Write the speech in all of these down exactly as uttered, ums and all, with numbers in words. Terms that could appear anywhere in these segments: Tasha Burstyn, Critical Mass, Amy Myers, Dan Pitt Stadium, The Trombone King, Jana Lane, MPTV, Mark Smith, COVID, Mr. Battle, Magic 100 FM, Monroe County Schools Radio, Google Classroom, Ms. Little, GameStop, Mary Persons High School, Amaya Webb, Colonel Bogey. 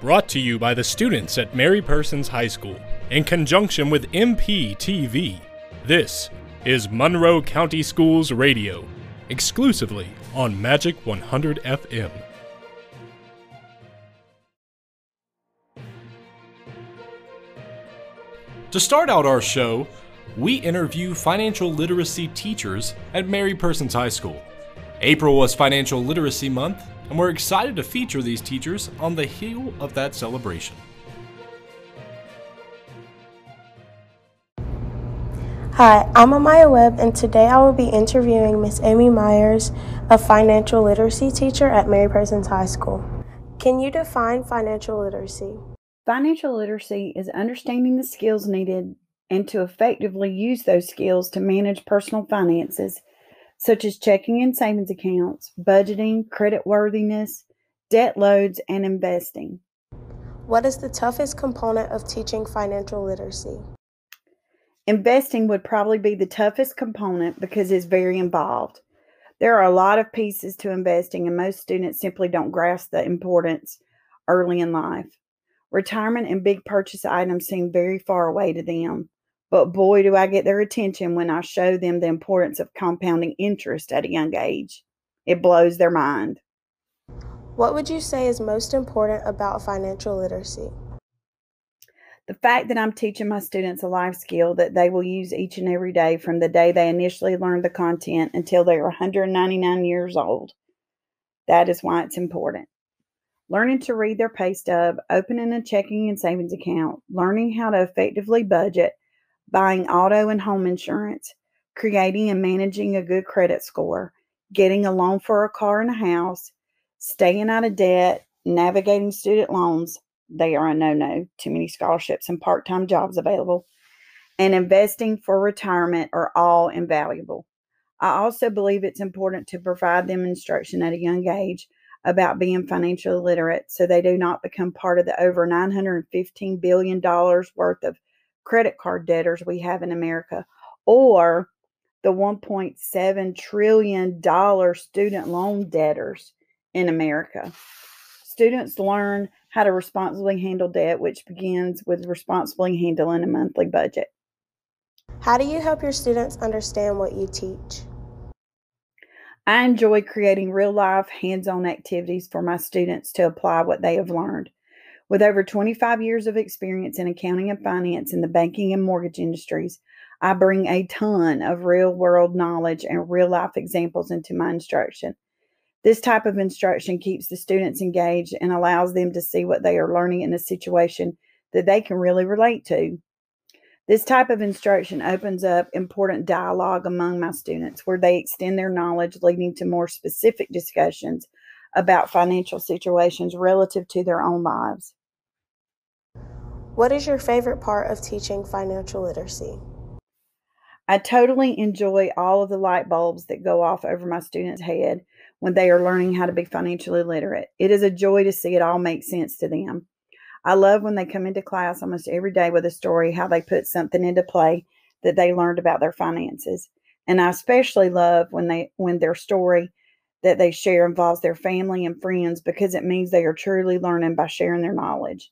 Brought to you by the students at Mary Persons High School in conjunction with M P T V. This is Monroe County Schools Radio, exclusively on Magic one hundred F M. To start out our show, we interview financial literacy teachers at Mary Persons High School. April was Financial Literacy Month, and we're excited to feature these teachers on the heel of that celebration. Hi, I'm Amaya Webb, and today I will be interviewing Miz Amy Myers, a financial literacy teacher at Mary Persons High School. Can you define financial literacy? Financial literacy is understanding the skills needed and to effectively use those skills to manage personal finances, such as checking and savings accounts, budgeting, creditworthiness, debt loads, and investing. What is the toughest component of teaching financial literacy? Investing would probably be the toughest component because it's very involved. There are a lot of pieces to investing, and most students simply don't grasp the importance early in life. Retirement and big purchase items seem very far away to them, but boy, do I get their attention when I show them the importance of compounding interest at a young age. It blows their mind. What would you say is most important about financial literacy? The fact that I'm teaching my students a life skill that they will use each and every day from the day they initially learn the content until they are one hundred ninety-nine years old. That is why it's important. Learning to read their pay stub, opening a checking and savings account, learning how to effectively budget, buying auto and home insurance, creating and managing a good credit score, getting a loan for a car and a house, staying out of debt, navigating student loans — they are a no-no, too many scholarships and part-time jobs available — and investing for retirement are all invaluable. I also believe it's important to provide them instruction at a young age about being financially literate, so they do not become part of the over nine hundred fifteen billion dollars worth of credit card debtors we have in America, or the one point seven trillion dollars student loan debtors in America. Students learn how to responsibly handle debt, which begins with responsibly handling a monthly budget. How do you help your students understand what you teach? I enjoy creating real-life, hands-on activities for my students to apply what they have learned. With over twenty-five years of experience in accounting and finance in the banking and mortgage industries, I bring a ton of real-world knowledge and real-life examples into my instruction. This type of instruction keeps the students engaged and allows them to see what they are learning in a situation that they can really relate to. This type of instruction opens up important dialogue among my students, where they extend their knowledge, leading to more specific discussions about financial situations relative to their own lives. What is your favorite part of teaching financial literacy? I totally enjoy all of the light bulbs that go off over my students' head when they are learning how to be financially literate. It is a joy to see it all make sense to them. I love when they come into class almost every day with a story how they put something into play that they learned about their finances. And I especially love when they when their story that they share involves their family and friends, because it means they are truly learning by sharing their knowledge.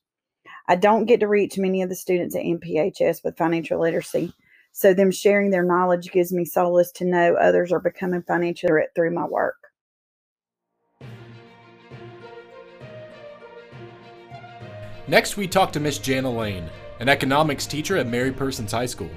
I don't get to reach many of the students at M P H S with financial literacy, so them sharing their knowledge gives me solace to know others are becoming financially literate through my work. Next, we talk to Miss Jana Lane, an economics teacher at Mary Persons High School.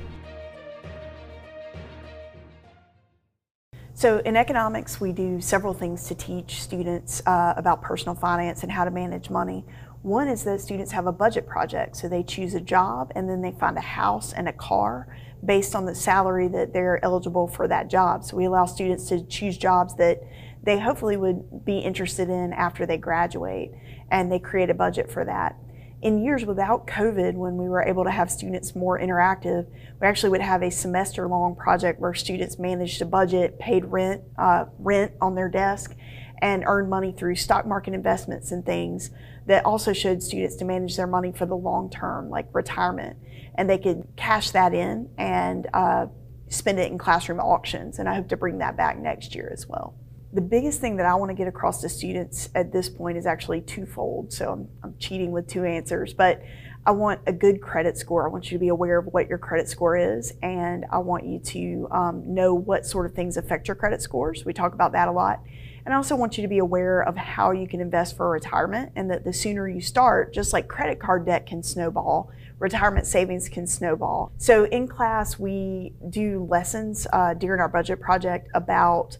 So in economics, we do several things to teach students uh, about personal finance and how to manage money. One is that students have a budget project, so they choose a job and then they find a house and a car based on the salary that they're eligible for that job. So we allow students to choose jobs that they hopefully would be interested in after they graduate, and they create a budget for that. In years without COVID, when we were able to have students more interactive, we actually would have a semester-long project where students managed a budget, paid rent, uh, rent on their desk, and earned money through stock market investments and things that also showed students to manage their money for the long term, like retirement. And they could cash that in and uh, spend it in classroom auctions, and I hope to bring that back next year as well. The biggest thing that I want to get across to students at this point is actually twofold. So I'm, I'm cheating with two answers, but I want a good credit score. I want you to be aware of what your credit score is, and I want you to um, know what sort of things affect your credit scores. We talk about that a lot. And I also want you to be aware of how you can invest for retirement, and that the sooner you start, just like credit card debt can snowball, retirement savings can snowball. So in class, we do lessons uh, during our budget project about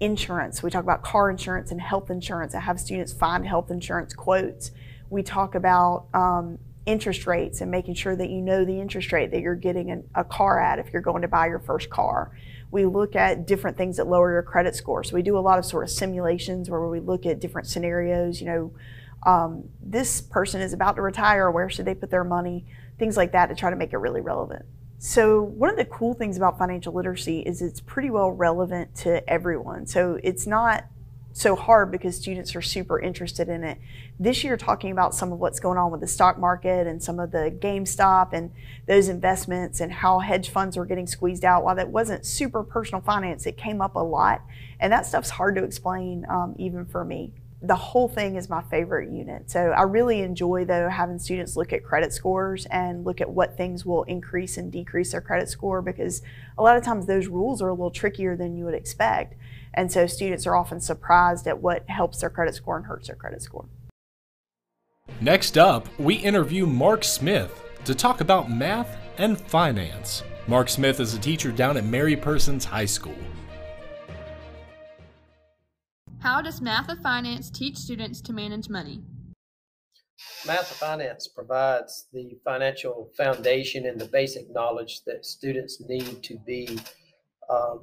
insurance. We talk about car insurance and health insurance. I have students find health insurance quotes. We talk about um, interest rates and making sure that you know the interest rate that you're getting an, a car at if you're going to buy your first car. We look at different things that lower your credit score. So we do a lot of sort of simulations where we look at different scenarios, you know, um, this person is about to retire, where should they put their money, things like that, to try to make it really relevant. So one of the cool things about financial literacy is it's pretty well relevant to everyone. So it's not so hard because students are super interested in it. This year, talking about some of what's going on with the stock market and some of the GameStop and those investments and how hedge funds are getting squeezed out, while that wasn't super personal finance, it came up a lot. And that stuff's hard to explain um, even for me. The whole thing is my favorite unit. So I really enjoy, though, having students look at credit scores and look at what things will increase and decrease their credit score, because a lot of times those rules are a little trickier than you would expect. And so students are often surprised at what helps their credit score and hurts their credit score. Next up, we interview Mark Smith to talk about math and finance. Mark Smith is a teacher down at Mary Persons High School. How does math and finance teach students to manage money? Math and finance provides the financial foundation and the basic knowledge that students need to be um,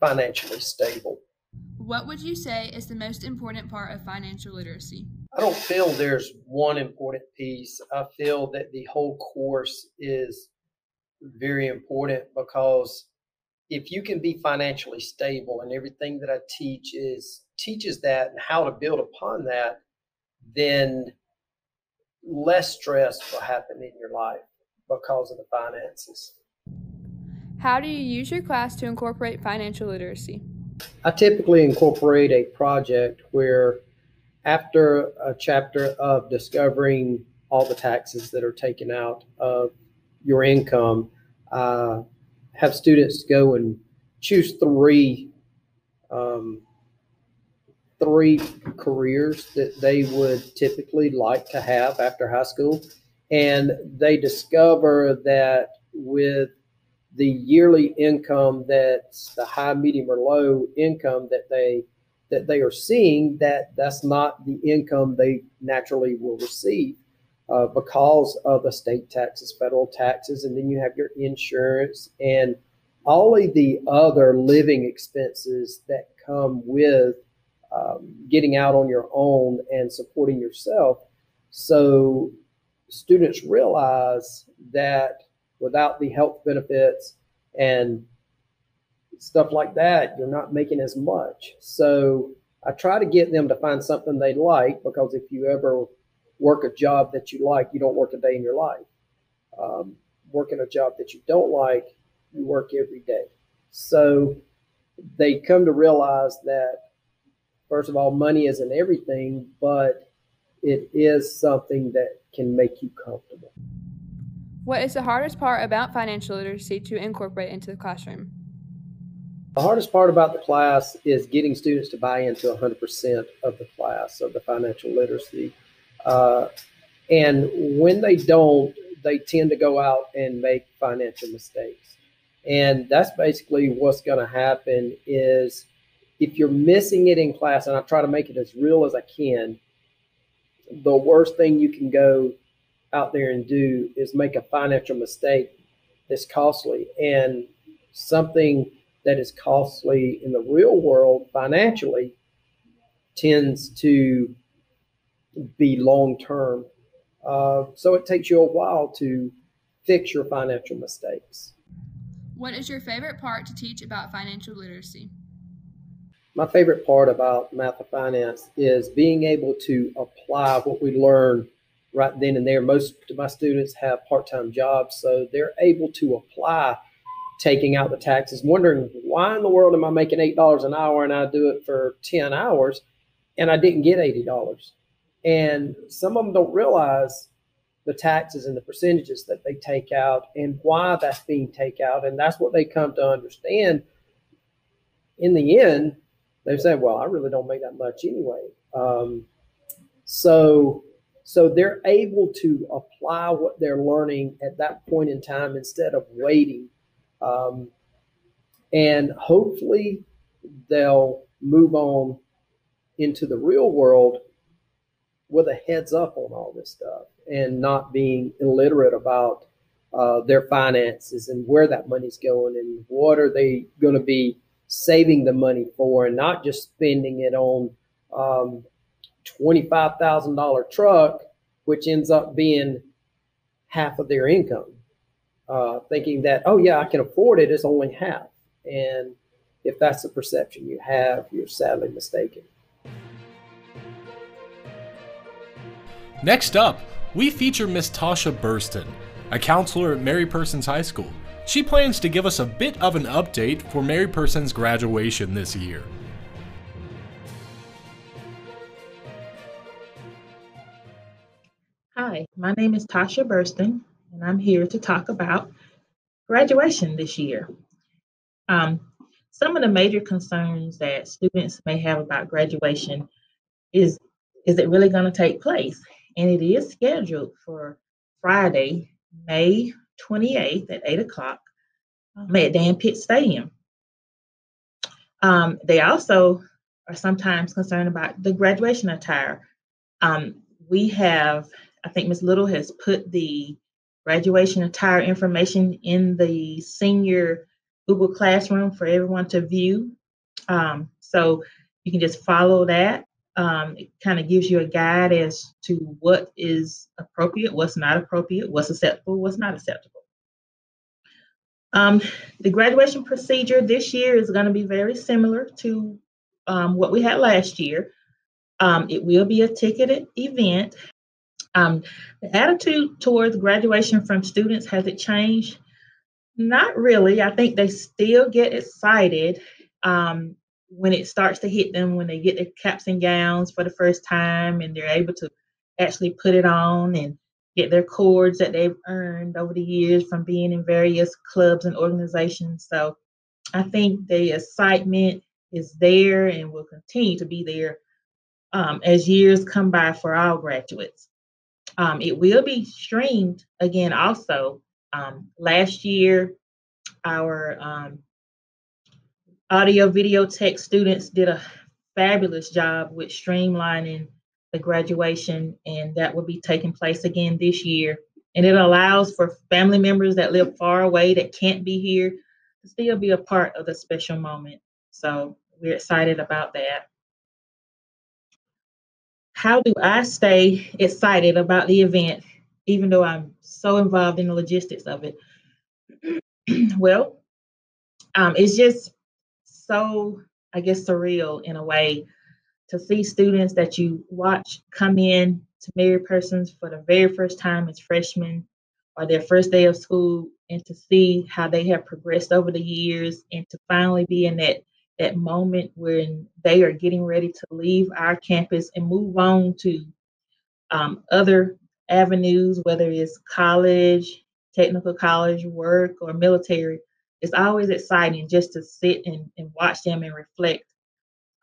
financially stable. What would you say is the most important part of financial literacy? I don't feel there's one important piece. I feel that the whole course is very important, because if you can be financially stable, and everything that I teach is teaches that and how to build upon that, then less stress will happen in your life because of the finances. How do you use your class to incorporate financial literacy? I typically incorporate a project where, after a chapter of discovering all the taxes that are taken out of your income, uh, have students go and choose three um, three careers that they would typically like to have after high school. And they discover that with the yearly income, that's the high, medium, or low income that they that they are seeing, that that's not the income they naturally will receive uh, because of the state taxes, federal taxes, and then you have your insurance and all of the other living expenses that come with Um, getting out on your own and supporting yourself. So students realize that without the health benefits and stuff like that, you're not making as much. So I try to get them to find something they like, because if you ever work a job that you like, you don't work a day in your life. Um, working a job that you don't like, you work every day. So they come to realize that, first of all, money isn't everything, but it is something that can make you comfortable. What is the hardest part about financial literacy to incorporate into the classroom? The hardest part about the class is getting students to buy into one hundred percent of the class, of the financial literacy. Uh, and when they don't, they tend to go out and make financial mistakes. And that's basically what's going to happen is, if you're missing it in class, and I try to make it as real as I can, the worst thing you can go out there and do is make a financial mistake that's costly. And something that is costly in the real world financially tends to be long-term. Uh, so it takes you a while to fix your financial mistakes. What is your favorite part to teach about financial literacy? My favorite part about math and finance is being able to apply what we learn right then and there. Most of my students have part-time jobs, so they're able to apply taking out the taxes, wondering why in the world am I making eight dollars an hour and I do it for ten hours and I didn't get eighty dollars. And some of them don't realize the taxes and the percentages that they take out and why that's being taken out. And that's what they come to understand. In the end, they've said, well, I really don't make that much anyway. Um, so, so they're able to apply what they're learning at that point in time instead of waiting. Um, and hopefully they'll move on into the real world with a heads up on all this stuff and not being illiterate about uh, their finances and where that money's going and what are they going to be saving the money for, and not just spending it on um, twenty-five thousand dollars truck, which ends up being half of their income. Uh, thinking that, oh, yeah, I can afford it, it's only half. And if that's the perception you have, you're sadly mistaken. Next up, we feature Miss Tasha Burstyn, a counselor at Mary Persons High School. She plans to give us a bit of an update for Mary Persons graduation this year. Hi, my name is Tasha Burstyn, and I'm here to talk about graduation this year. Um, some of the major concerns that students may have about graduation is, is it really going to take place? And it is scheduled for Friday, May twenty-eighth at eight o'clock um, at Dan Pitt Stadium. Um, they also are sometimes concerned about the graduation attire. Um, we have, I think Miz Little has put the graduation attire information in the senior Google Classroom for everyone to view. Um, so you can just follow that. Um, it kind of gives you a guide as to what is appropriate, what's not appropriate, what's acceptable, what's not acceptable. Um, the graduation procedure this year is going to be very similar to um, what we had last year. Um, it will be a ticketed event. Um, the attitude towards graduation from students, has it changed? Not really. I think they still get excited um, when it starts to hit them, when they get their caps and gowns for the first time and they're able to actually put it on and get their cords that they've earned over the years from being in various clubs and organizations. So I think the excitement is there and will continue to be there um, as years come by for all graduates. Um, it will be streamed again also. Um, last year, our um, audio video tech students did a fabulous job with streamlining the graduation, and that will be taking place again this year. And it allows for family members that live far away that can't be here to still be a part of the special moment. So we're excited about that. How do I stay excited about the event, even though I'm so involved in the logistics of it? Well, um, it's just so, I guess, surreal in a way to see students that you watch come in to Mary Persons for the very first time as freshmen or their first day of school, and to see how they have progressed over the years, and to finally be in that that moment when they are getting ready to leave our campus and move on to um, other avenues, whether it's college, technical college, work, or military. It's always exciting just to sit and, and watch them and reflect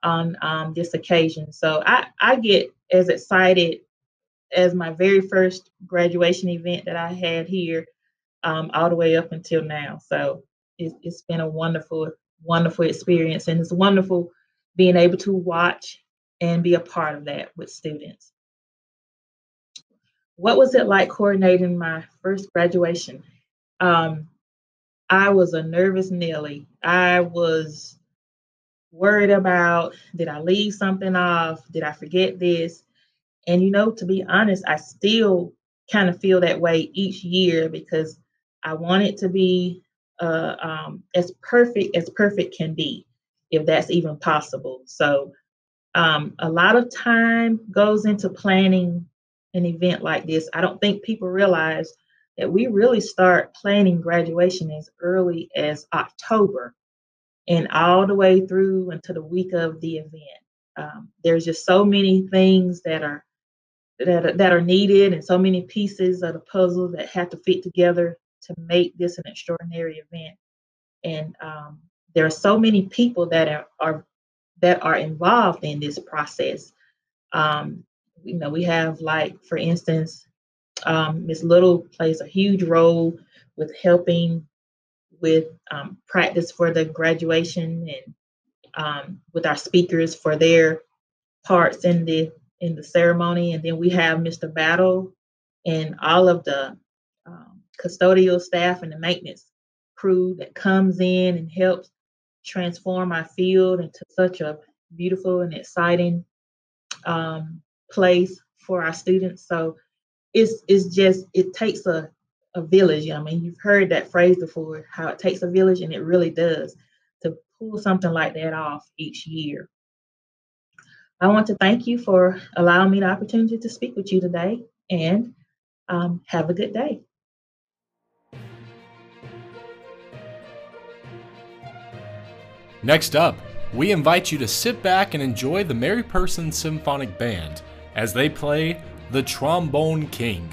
on um, this occasion. So I, I get as excited as my very first graduation event that I had here um, all the way up until now. So it, it's been a wonderful wonderful experience, and it's wonderful being able to watch and be a part of that with students. What was it like coordinating my first graduation? Um, I was a nervous Nelly. I was worried about, did I leave something off? Did I forget this? And you know, to be honest, I still kind of feel that way each year because I want it to be Uh, um, as perfect as perfect can be, if that's even possible. So um, a lot of time goes into planning an event like this. I don't think people realize that we really start planning graduation as early as October and all the way through until the week of the event. Um, there's just so many things that are that are, that are needed and so many pieces of the puzzle that have to fit together to make this an extraordinary event. And um, there are so many people that are, are that are involved in this process. Um, you know, we have, like, for instance, um, Miz Little plays a huge role with helping with um, practice for the graduation and um, with our speakers for their parts in the in the ceremony. And then we have Mister Battle and all of the um, custodial staff and the maintenance crew that comes in and helps transform our field into such a beautiful and exciting um, place for our students. So it's it's just, it takes a, a village. I mean, you've heard that phrase before, how it takes a village, and it really does to pull something like that off each year. I want to thank you for allowing me the opportunity to speak with you today, and um, have a good day. Next up, we invite you to sit back and enjoy the Mary Persons Symphonic Band as they play The Trombone King.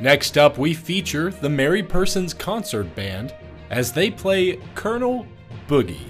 Next up, we feature the Mary Persons Concert Band as they play Colonel Bogey.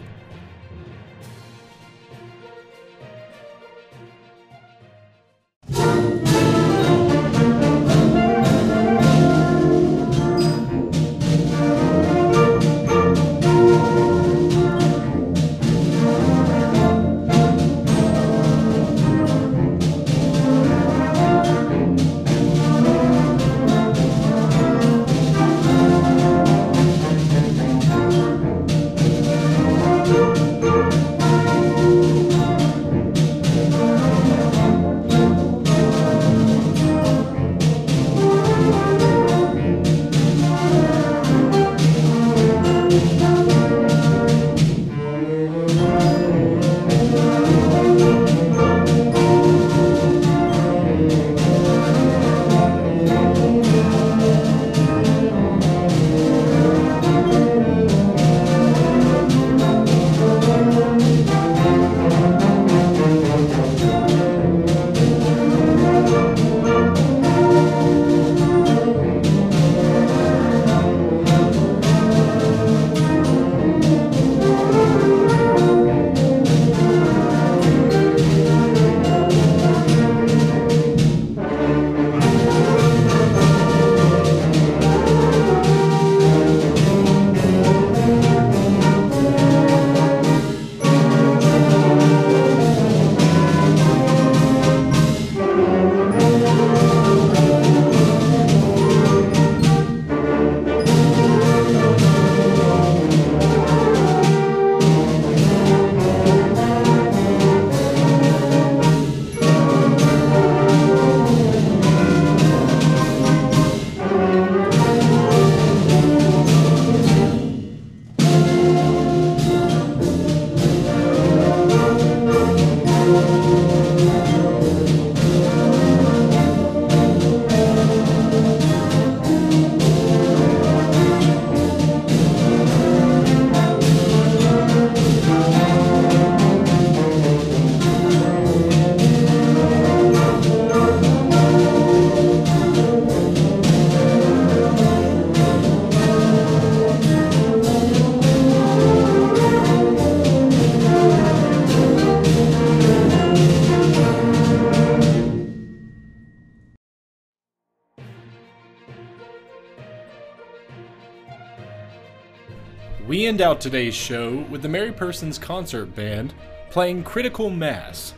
We end out today's show with the Mary Persons Concert Band playing Critical Mass.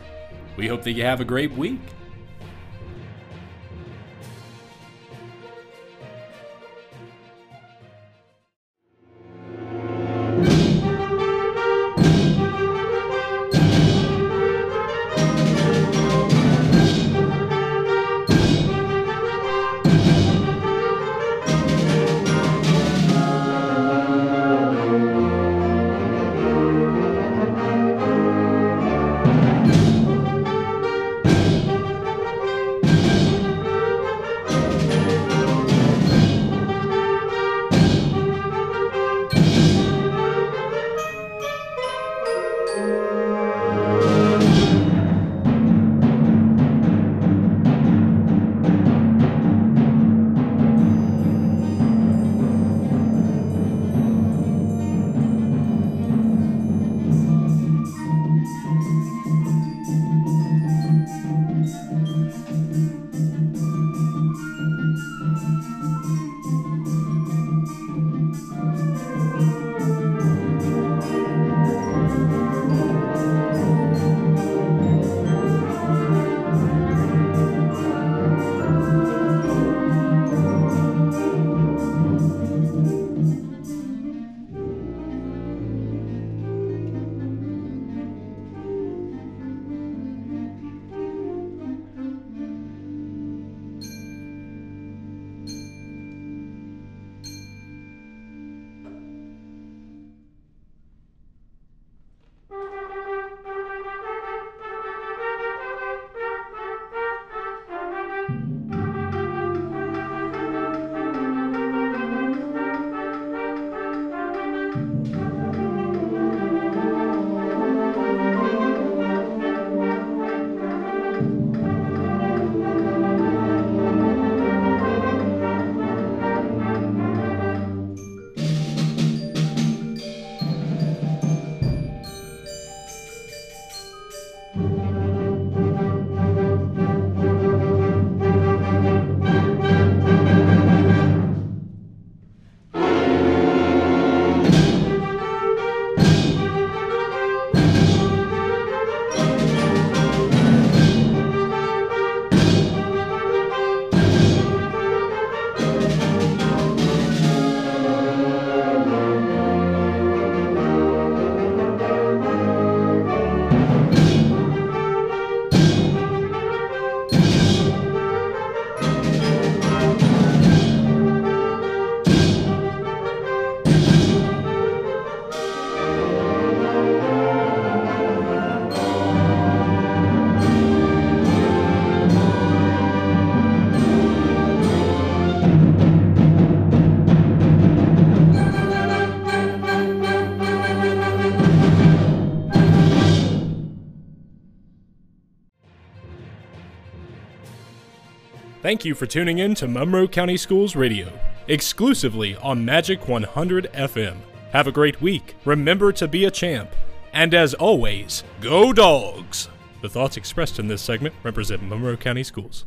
We hope that you have a great week. Thank you for tuning in to Monroe County Schools Radio, exclusively on Magic one hundred F M. Have a great week, remember to be a champ, and as always, go Dogs! The thoughts expressed in this segment represent Monroe County Schools.